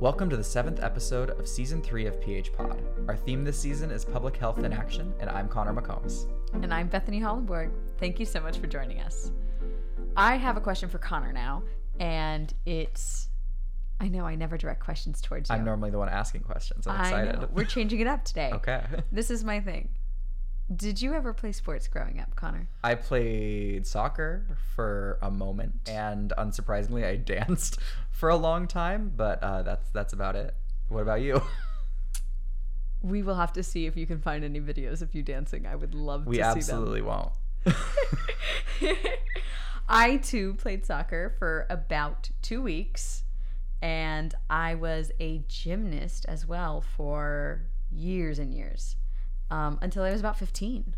Welcome to the 7th episode of Season 3 of PH Pod. Our theme this season is Public Health in Action, and I'm Connor McCombs. And I'm Bethany Hollenborg. Thank you so much for joining us. I have a question for Connor now, and it's... I know I never direct questions towards you. I'm normally the one asking questions. I'm excited. I know. We're changing it up today. Okay. This is my thing. Did you ever play sports growing up, Connor? I played soccer for a moment, and unsurprisingly, I danced for a long time, but that's about it. What about you? We will have to see if you can find any videos of you dancing. I would love to see them. We absolutely won't. I, too, played soccer for about 2 weeks, and I was a gymnast as well for years and years. Until I was about 15.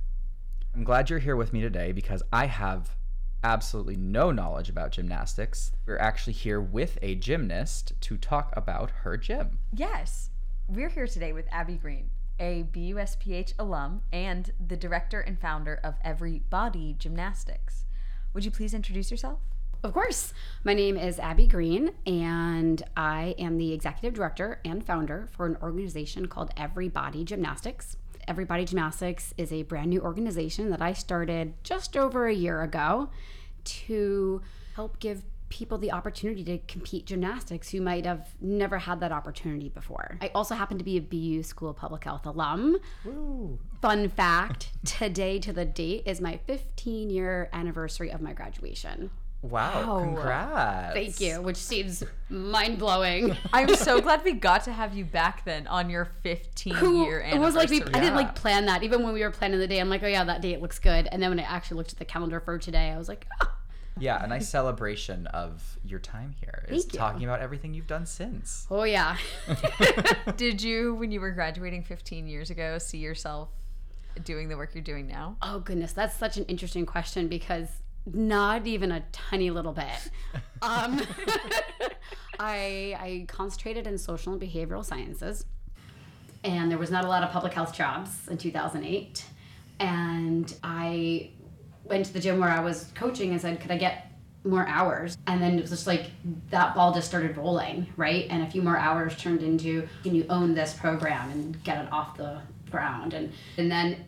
I'm glad you're here with me today because I have absolutely no knowledge about gymnastics. We're actually here with a gymnast to talk about her gym. Yes. We're here today with Abby Green, a BUSPH alum and the director and founder of Every Body Gymnastics. Would you please introduce yourself? Of course. My name is Abby Green, and I am the executive director and founder for an organization called Every Body Gymnastics. Every Body Gymnastics is a brand new organization that I started just over a year ago to help give people the opportunity to compete gymnastics who might have never had that opportunity before. I also happen to be a BU School of Public Health alum. Woo. Fun fact, today to the date is my 15-year anniversary of my graduation. Wow, congrats. Thank you, which seems mind-blowing. I'm so glad we got to have you back then on your 15-year anniversary. It was like I didn't plan that. Even when we were planning the day, I'm like, oh yeah, that date looks good. And then when I actually looked at the calendar for today, I was like, oh. Yeah, a nice celebration of your time here. It's talking about everything you've done since. Oh yeah. Did you, when you were graduating 15 years ago, see yourself doing the work you're doing now? Oh goodness, that's such an interesting question because... Not even a tiny little bit. I concentrated in social and behavioral sciences, and there was not a lot of public health jobs in 2008. And I went to the gym where I was coaching and said, could I get more hours? And then it was just like that ball just started rolling, right? And a few more hours turned into, can you own this program and get it off the ground? And then...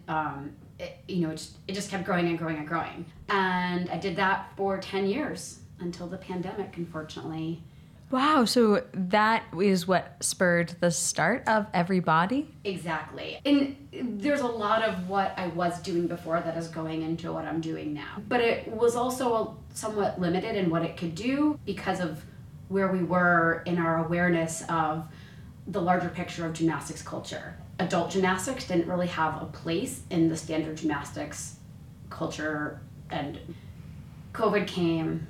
It just kept growing and growing and growing. And I did that for 10 years until the pandemic, unfortunately. Wow, so that is what spurred the start of Every Body? Exactly. And there's a lot of what I was doing before that is going into what I'm doing now. But it was also somewhat limited in what it could do because of where we were in our awareness of the larger picture of gymnastics culture. Adult gymnastics didn't really have a place in the standard gymnastics culture, and COVID came,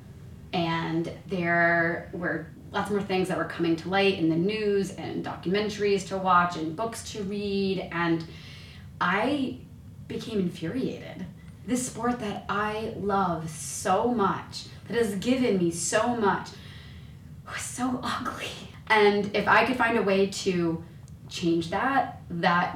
and there were lots more things that were coming to light in the news and documentaries to watch and books to read, and I became infuriated. This sport that I love so much, that has given me so much, was so ugly. And if I could find a way to change that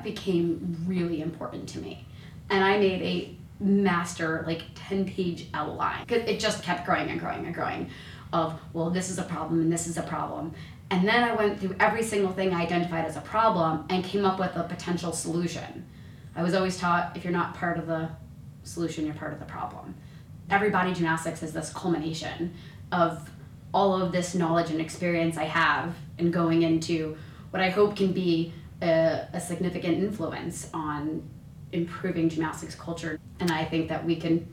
became really important to me, and I made a master 10-page outline because it just kept growing and growing and growing of, well, this is a problem and this is a problem, and then I went through every single thing I identified as a problem and came up with a potential solution. I was always taught, if you're not part of the solution, you're part of the problem. Every Body Gymnastics is this culmination of all of this knowledge and experience I have and going into what I hope can be a significant influence on improving gymnastics culture. And I think that we can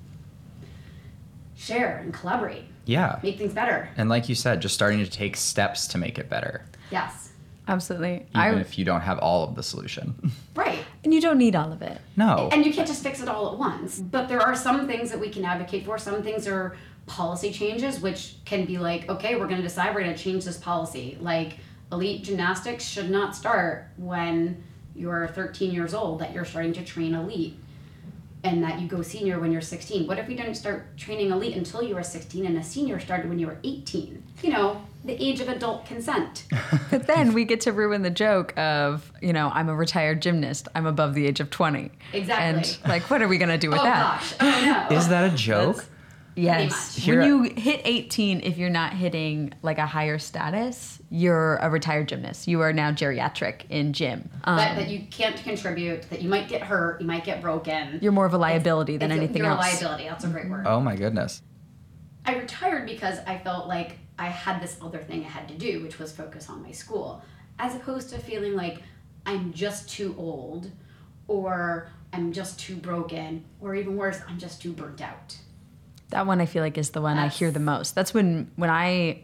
share and collaborate. Yeah. Make things better. And like you said, just starting to take steps to make it better. Yes. Absolutely. Even if you don't have all of the solution. Right. And you don't need all of it. No. And you can't just fix it all at once. But there are some things that we can advocate for. Some things are policy changes, which can be like, okay, we're going to decide we're going to change this policy. Like... Elite gymnastics should not start when you're 13 years old, that you're starting to train elite, and that you go senior when you're 16. What if we didn't start training elite until you were 16 and a senior started when you were 18? You know, the age of adult consent. But then we get to ruin the joke of, you know, I'm a retired gymnast. I'm above the age of 20. Exactly. And, what are we going to do with that? Oh, gosh. Oh, no. Is that a joke? Yes. When you hit 18, if you're not hitting like a higher status, you're a retired gymnast. You are now geriatric in gym. That you can't contribute, that you might get hurt, you might get broken. You're more of a liability than anything else. You're a liability. That's a great word. Oh, my goodness. I retired because I felt like I had this other thing I had to do, which was focus on my school, as opposed to feeling like I'm just too old or I'm just too broken or even worse, I'm just too burnt out. That one I feel like is the one I hear the most. That's when I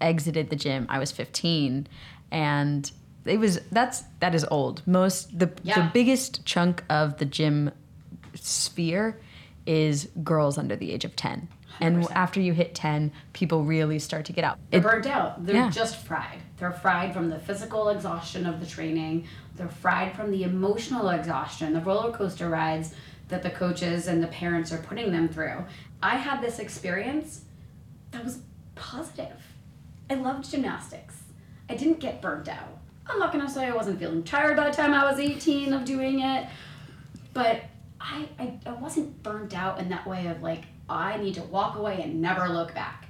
exited the gym, I was 15 and it was that is old. The biggest chunk of the gym sphere is girls under the age of 10. 100%. And after you hit 10, people really start to get out. They're burnt out. They're just fried. They're fried from the physical exhaustion of the training. They're fried from the emotional exhaustion, the roller coaster rides that the coaches and the parents are putting them through. I had this experience that was positive. I loved gymnastics. I didn't get burnt out. I'm not going to say I wasn't feeling tired by the time I was 18 of doing it, but I wasn't burnt out in that way of like, I need to walk away and never look back.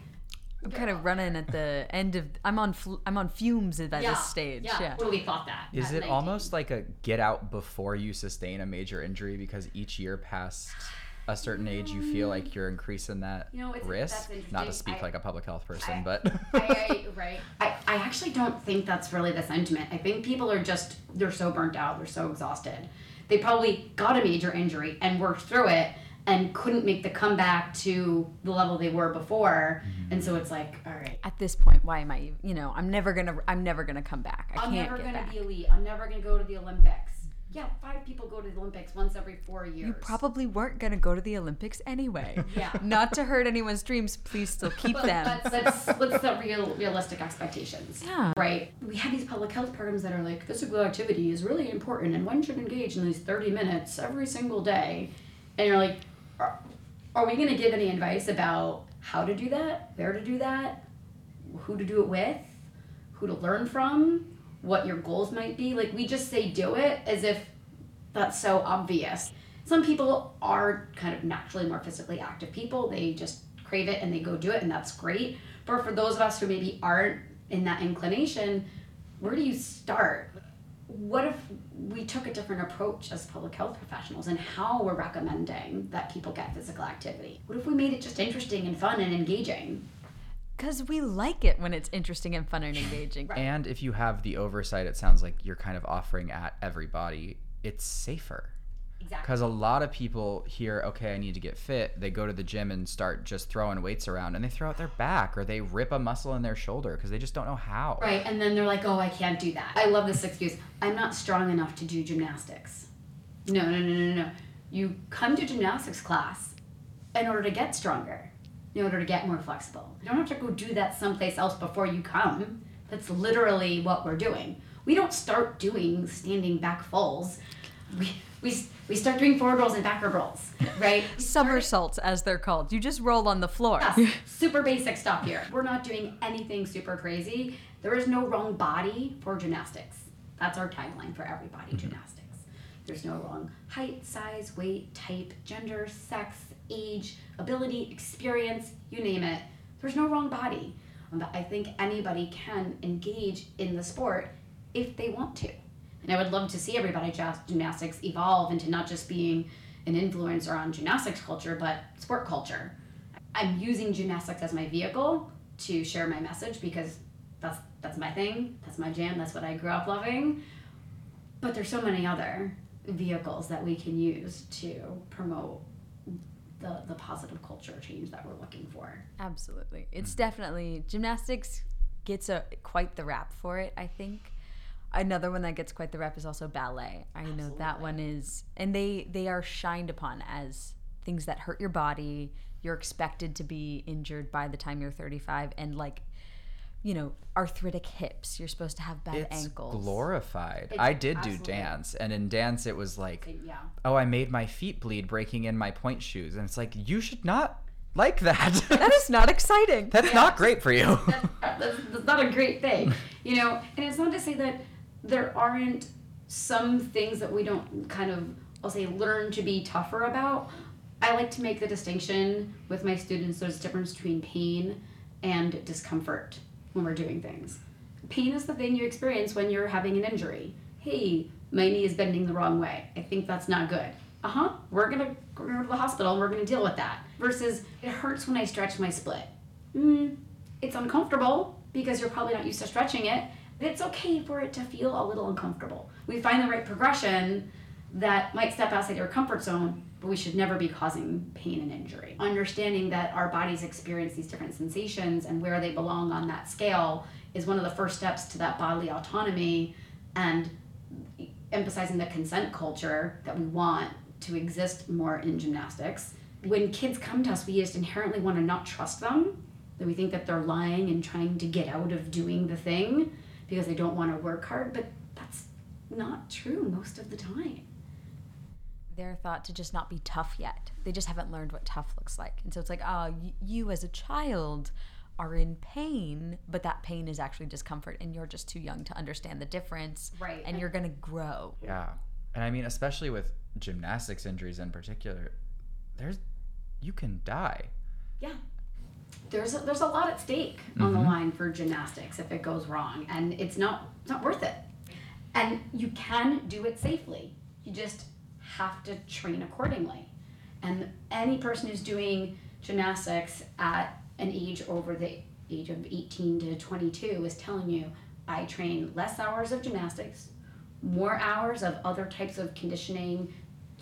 I'm kind of running at the end of... I'm on fumes at this stage. Yeah, totally thought that. Is it 19? Almost like a get out before you sustain a major injury because each year past a certain age you feel like you're increasing that risk? Not to speak like a public health person, but... Right. I actually don't think that's really the sentiment. I think people are just... They're so burnt out. They're so exhausted. They probably got a major injury and worked through it and couldn't make the comeback to the level they were before, and so it's like, all right. At this point, why am I? I'm never gonna come back. I'm never gonna be elite. I'm never gonna go to the Olympics. Yeah, 5 people go to the Olympics once every 4 years. You probably weren't gonna go to the Olympics anyway. Yeah. Not to hurt anyone's dreams, please still keep them. That's the realistic expectations. Yeah. Right. We have these public health programs that are like physical activity is really important, and one should engage in these 30 minutes every single day, and you're like. Are we going to give any advice about how to do that, where to do that, who to do it with, who to learn from, what your goals might be? Like, we just say do it as if that's so obvious. Some people are kind of naturally more physically active people. They just crave it and they go do it, and that's great. But for those of us who maybe aren't in that inclination, where do you start? What if we took a different approach as public health professionals and how we're recommending that people get physical activity? What if we made it just interesting and fun and engaging? Because we like it when it's interesting and fun and engaging. Right. And if you have the oversight, it sounds like you're kind of offering at everybody, it's safer. Exactly. Because a lot of people hear, okay, I need to get fit. They go to the gym and start just throwing weights around and they throw out their back or they rip a muscle in their shoulder because they just don't know how. Right. And then they're like, oh, I can't do that. I love this excuse. I'm not strong enough to do gymnastics. No. You come to gymnastics class in order to get stronger, in order to get more flexible. You don't have to go do that someplace else before you come. That's literally what we're doing. We don't start doing standing back falls. We start doing forward rolls and backward rolls, right? Somersaults, as they're called. You just roll on the floor. Yes. Super basic stuff here. We're not doing anything super crazy. There is no wrong body for gymnastics. That's our tagline for Every Body Gymnastics. There's no wrong height, size, weight, type, gender, sex, age, ability, experience, you name it. There's no wrong body. But I think anybody can engage in the sport if they want to. And I would love to see everybody gymnastics evolve into not just being an influencer on gymnastics culture, but sport culture. I'm using gymnastics as my vehicle to share my message because that's my thing, that's my jam, that's what I grew up loving. But there's so many other vehicles that we can use to promote the positive culture change that we're looking for. Absolutely. It's definitely, gymnastics gets quite the rap for it, I think. Another one that gets quite the rep is also ballet. I know that one is, and they are shined upon as things that hurt your body. You're expected to be injured by the time you're 35 and like, arthritic hips. You're supposed to have bad ankles. It's glorified. I did do dance, and in dance it was like, oh, I made my feet bleed breaking in my point shoes. And it's like, you should not like that. That is not exciting. That's not great for you. That's not a great thing. And it's not to say that there aren't some things that we don't kind of, I'll say, learn to be tougher about, I like to make the distinction with my students, there's a difference between pain and discomfort when we're doing things. Pain is the thing you experience when you're having an injury. Hey, my knee is bending the wrong way. I think that's not good. We're gonna go to the hospital and we're gonna deal with that. Versus, it hurts when I stretch my split. It's uncomfortable because you're probably not used to stretching it. But it's okay for it to feel a little uncomfortable. We find the right progression that might step outside your comfort zone, but we should never be causing pain and injury. Understanding that our bodies experience these different sensations and where they belong on that scale is one of the first steps to that bodily autonomy, and emphasizing the consent culture that we want to exist more in gymnastics. When kids come to us, we just inherently want to not trust them, that we think that they're lying and trying to get out of doing the thing because they don't want to work hard, but that's not true most of the time. They're thought to just not be tough yet. They just haven't learned what tough looks like. And so it's like, oh, you as a child are in pain, but that pain is actually discomfort, and you're just too young to understand the difference. Right. And you're gonna grow. Yeah. And I mean, especially with gymnastics injuries in particular, you can die. Yeah. There's a lot at stake on the line for gymnastics if it goes wrong, and it's not worth it. And you can do it safely. You just have to train accordingly. And any person who's doing gymnastics at an age over the age of 18 to 22 is telling you, I train less hours of gymnastics, more hours of other types of conditioning,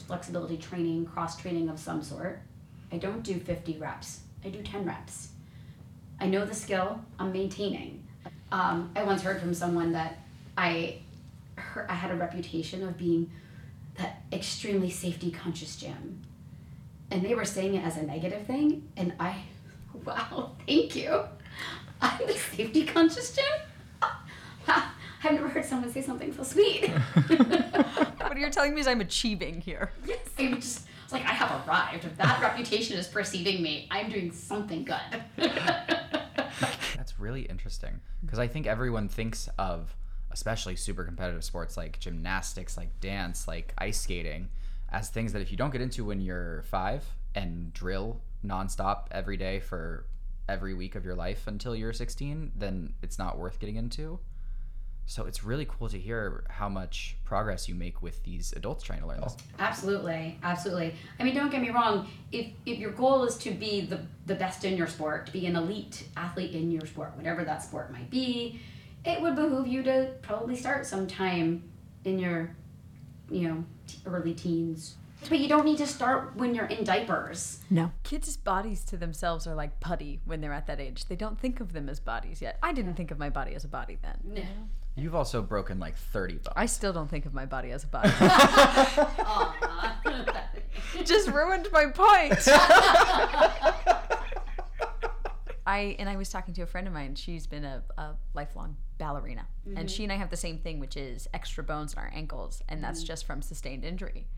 flexibility training, cross training of some sort. I don't do 50 reps. I do 10 reps. I know the skill. I'm maintaining. I once heard from someone that I had a reputation of being that extremely safety conscious gym. And they were saying it as a negative thing, and wow, thank you. I'm a safety conscious gym? Wow, I've never heard someone say something so sweet. What you're telling me is I'm achieving here. Yes, it's like I have arrived. If that reputation is preceding me, I'm doing something good. That's really interesting, because I think everyone thinks of, especially super competitive sports like gymnastics, like dance, like ice skating, as things that if you don't get into when you're 5 and drill nonstop every day for every week of your life until you're 16, then it's not worth getting into. So it's really cool to hear how much progress you make with these adults trying to learn this. Absolutely. I mean, don't get me wrong. If your goal is to be the best in your sport, to be an elite athlete in your sport, whatever that sport might be, it would behoove you to probably start sometime in your, early teens. But you don't need to start when you're in diapers. No. Kids' bodies to themselves are like putty when they're at that age. They don't think of them as bodies yet. I didn't think of my body as a body then. No. You've also broken like 30 bones. I still don't think of my body as a body. Just ruined my point. I was talking to a friend of mine. She's been a lifelong ballerina. Mm-hmm. And she and I have the same thing, which is extra bones in our ankles. And that's just from sustained injury.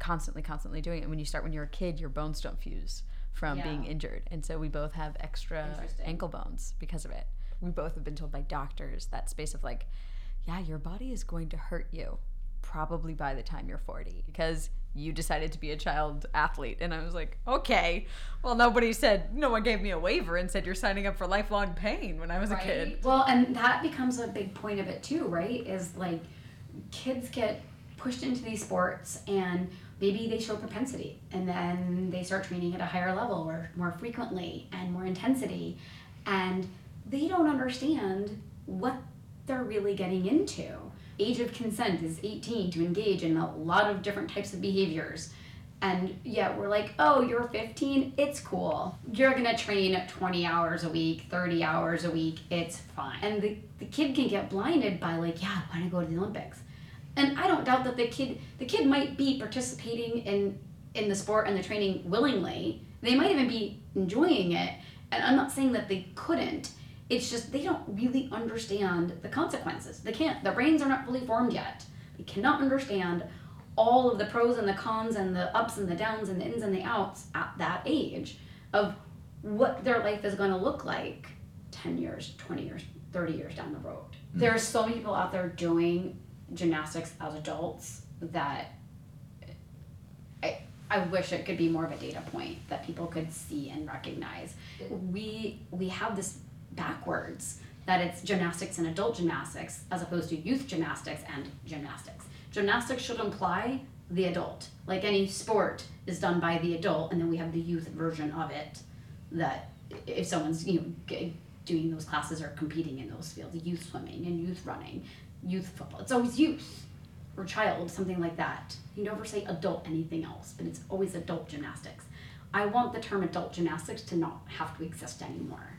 Constantly doing it. And when you're a kid, your bones don't fuse from being injured. And so we both have extra ankle bones because of it. We both have been told by doctors that space of like, yeah, your body is going to hurt you probably by the time you're 40 because you decided to be a child athlete. And I was like, okay, well, no one gave me a waiver and said you're signing up for lifelong pain when I was a kid. Well, and that becomes a big point of it too, right? Is like kids get pushed into these sports and maybe they show propensity and then they start training at a higher level or more frequently and more intensity, and they don't understand what they're really getting into. Age of consent is 18 to engage in a lot of different types of behaviors, and yet we're like, oh, you're 15, it's cool. You're gonna train 20 hours a week, 30 hours a week, it's fine. And the kid can get blinded by like, yeah, I wanna go to the Olympics. And I don't doubt that the kid might be participating in the sport and the training willingly. They might even be enjoying it. And I'm not saying that they couldn't. It's just they don't really understand the consequences. They can't. Their brains are not fully formed yet. They cannot understand all of the pros and the cons and the ups and the downs and the ins and the outs at that age of what their life is going to look like 10 years, 20 years, 30 years down the road. Mm-hmm. There are so many people out there doing gymnastics as adults that I I wish it could be more of a data point that people could see and recognize. We have this backwards, that it's gymnastics and adult gymnastics as opposed to youth gymnastics and gymnastics. Gymnastics should imply the adult. Like any sport is done by the adult, and then we have the youth version of it, that if someone's, you know, doing those classes or competing in those fields, youth swimming and youth running, youth football, it's always youth or child, something like that. You never say adult anything else, but it's always adult gymnastics. I want the term adult gymnastics to not have to exist anymore.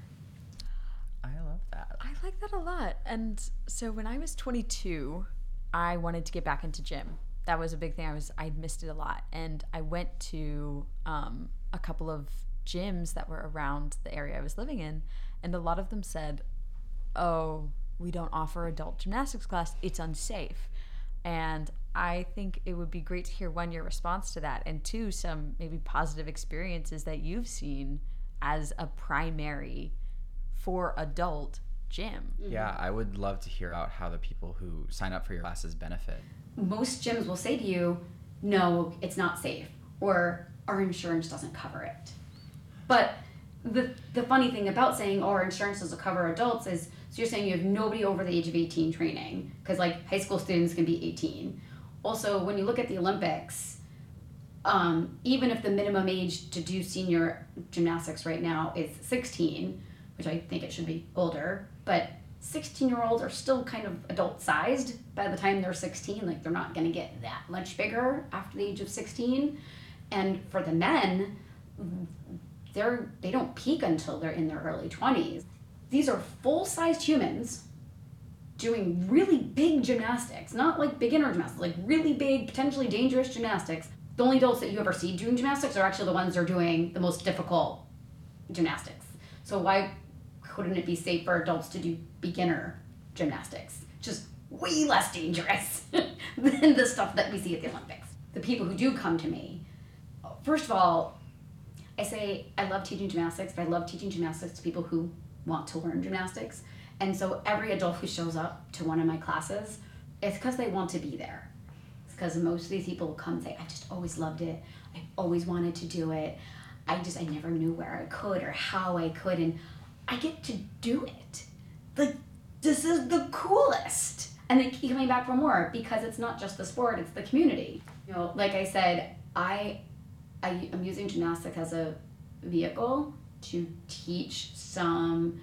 I love that. I like that a lot. And so when I was 22, I wanted to get back into gym. That was a big thing. I missed it a lot. And I went to a couple of gyms that were around the area I was living in, and a lot of them said, oh, we don't offer adult gymnastics class, it's unsafe. And I think it would be great to hear, one, your response to that, and two, some maybe positive experiences that you've seen as a primary for adult gym. Yeah, I would love to hear about how the people who sign up for your classes benefit. Most gyms will say to you, no, it's not safe, or our insurance doesn't cover it. But the funny thing about saying, oh, our insurance doesn't cover adults is, so you're saying you have nobody over the age of 18 training, because like high school students can be 18. Also, when you look at the Olympics, even if the minimum age to do senior gymnastics right now is 16, which I think it should be older, but 16-year-olds are still kind of adult-sized by the time they're 16. Like, they're not going to get that much bigger after the age of 16. And for the men, they don't peak until they're in their early 20s. These are full-sized humans doing really big gymnastics, not like beginner gymnastics, like really big, potentially dangerous gymnastics. The only adults that you ever see doing gymnastics are actually the ones that are doing the most difficult gymnastics. So why couldn't it be safe for adults to do beginner gymnastics? Just way less dangerous than the stuff that we see at the Olympics. The people who do come to me, first of all, I say I love teaching gymnastics, but I love teaching gymnastics to people who want to learn gymnastics. And so every adult who shows up to one of my classes, it's because they want to be there. It's because most of these people come and say, I just always loved it. I always wanted to do it. I never knew where I could or how I could, and I get to do it. Like, this is the coolest. And they keep coming back for more, because it's not just the sport, it's the community. You know, like I said, I am using gymnastics as a vehicle to teach some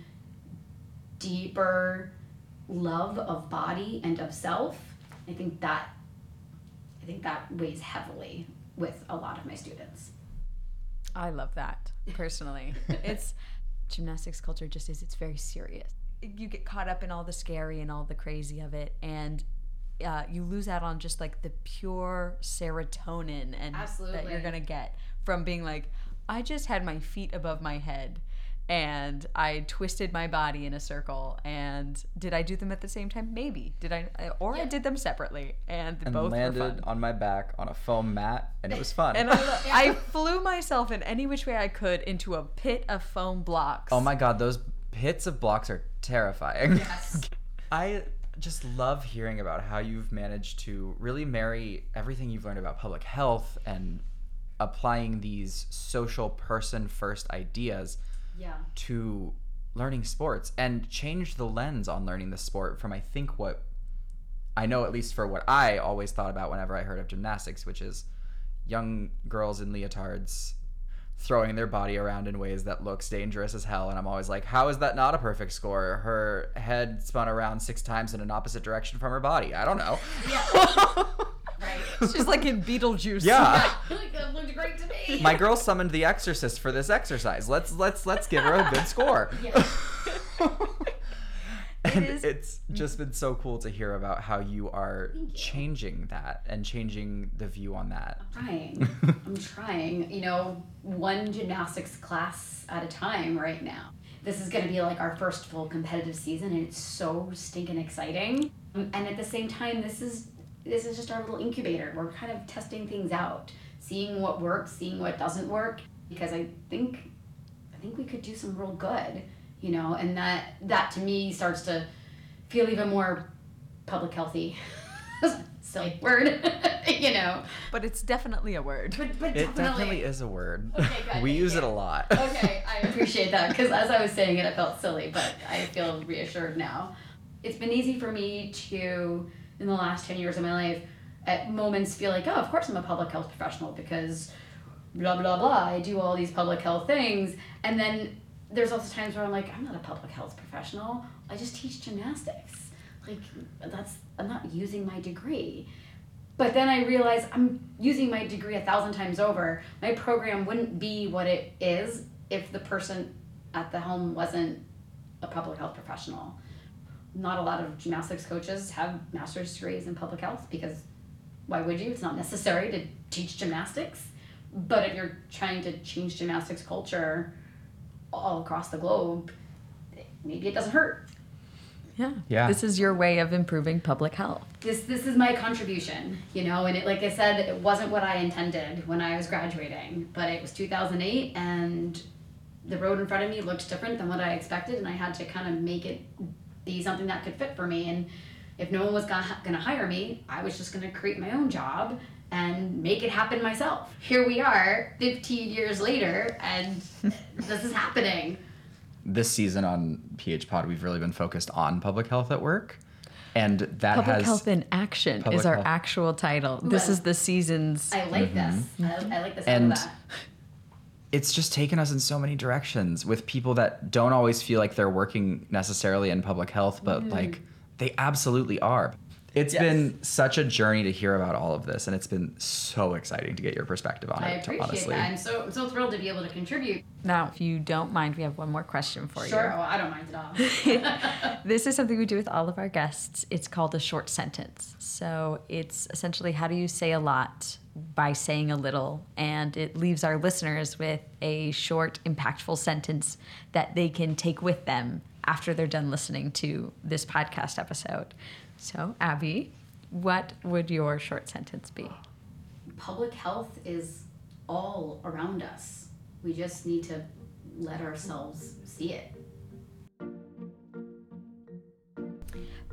deeper love of body and of self. I think that weighs heavily with a lot of my students. I love that, personally. It's gymnastics culture just is, it's very serious. You get caught up in all the scary and all the crazy of it, and you lose out on just like the pure serotonin and Absolutely. That you're gonna get from being like, I just had my feet above my head and I twisted my body in a circle, and did I do them at the same time? Maybe. I did them separately, and both landed were fun. On my back on a foam mat, and it was fun. And I flew myself in any which way I could into a pit of foam blocks. Oh my god, those pits of blocks are terrifying. Yes. I just love hearing about how you've managed to really marry everything you've learned about public health and applying these social person first ideas to learning sports, and change the lens on learning the sport from, I think, what I know, at least for what I always thought about whenever I heard of gymnastics, which is young girls in leotards throwing their body around in ways that looks dangerous as hell. And I'm always like, how is that not a perfect score? Her head spun around 6 times in an opposite direction from her body. I don't know. Yeah. Right. It's just like in Beetlejuice. Yeah. That looked great to me. My girl summoned the exorcist for this exercise. Let's give her a good score. Yeah. And it's just been so cool to hear about how you are changing that and changing the view on that. I'm trying. You know, one gymnastics class at a time right now. This is going to be like our first full competitive season, and it's so stinking exciting. And at the same time, this is just our little incubator. We're kind of testing things out, seeing what works, seeing what doesn't work, because I think we could do some real good. You know, and that to me starts to feel even more public healthy silly word, you know. But it's definitely a word. But it definitely is a word. Okay, good. We use it a lot. Okay, I appreciate that, because as I was saying it, I felt silly, but I feel reassured now. It's been easy for me to, in the last 10 years of my life, at moments feel like, oh, of course I'm a public health professional because blah, blah, blah, I do all these public health things. And then there's also times where I'm like, I'm not a public health professional. I just teach gymnastics. Like, I'm not using my degree. But then I realize I'm using my degree 1,000 times over. My program wouldn't be what it is if the person at the helm wasn't a public health professional. Not a lot of gymnastics coaches have master's degrees in public health because why would you? It's not necessary to teach gymnastics. But if you're trying to change gymnastics culture all across the globe, maybe it doesn't hurt. Yeah. This is your way of improving public health. This is my contribution, you know, and it, like I said, it wasn't what I intended when I was graduating, but it was 2008 and the road in front of me looked different than what I expected, and I had to kind of make it be something that could fit for me. And if no one was going to hire me, I was just going to create my own job and make it happen myself. Here we are 15 years later, and this is happening. This season on PH Pod, we've really been focused on public health at work. And that public has... Public Health in Action is our actual title. This is the season's... I like this. I like this. And it's just taken us in so many directions with people that don't always feel like they're working necessarily in public health, but like they absolutely are. It's been such a journey to hear about all of this, and it's been so exciting to get your perspective on it, honestly. I appreciate that. I'm so thrilled to be able to contribute. Now, if you don't mind, we have one more question for you. Sure, I don't mind at all. This is something we do with all of our guests. It's called a short sentence. So it's essentially, how do you say a lot by saying a little? And it leaves our listeners with a short, impactful sentence that they can take with them after they're done listening to this podcast episode. So, Abby, what would your short sentence be? Public health is all around us. We just need to let ourselves see it.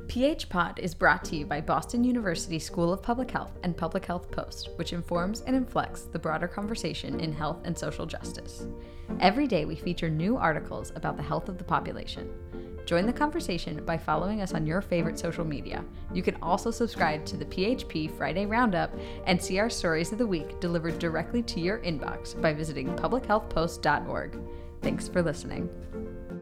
PH Pod is brought to you by Boston University School of Public Health and Public Health Post, which informs and inflects the broader conversation in health and social justice. Every day we feature new articles about the health of the population. Join the conversation by following us on your favorite social media. You can also subscribe to the PHP Friday Roundup and see our stories of the week delivered directly to your inbox by visiting publichealthpost.org. Thanks for listening.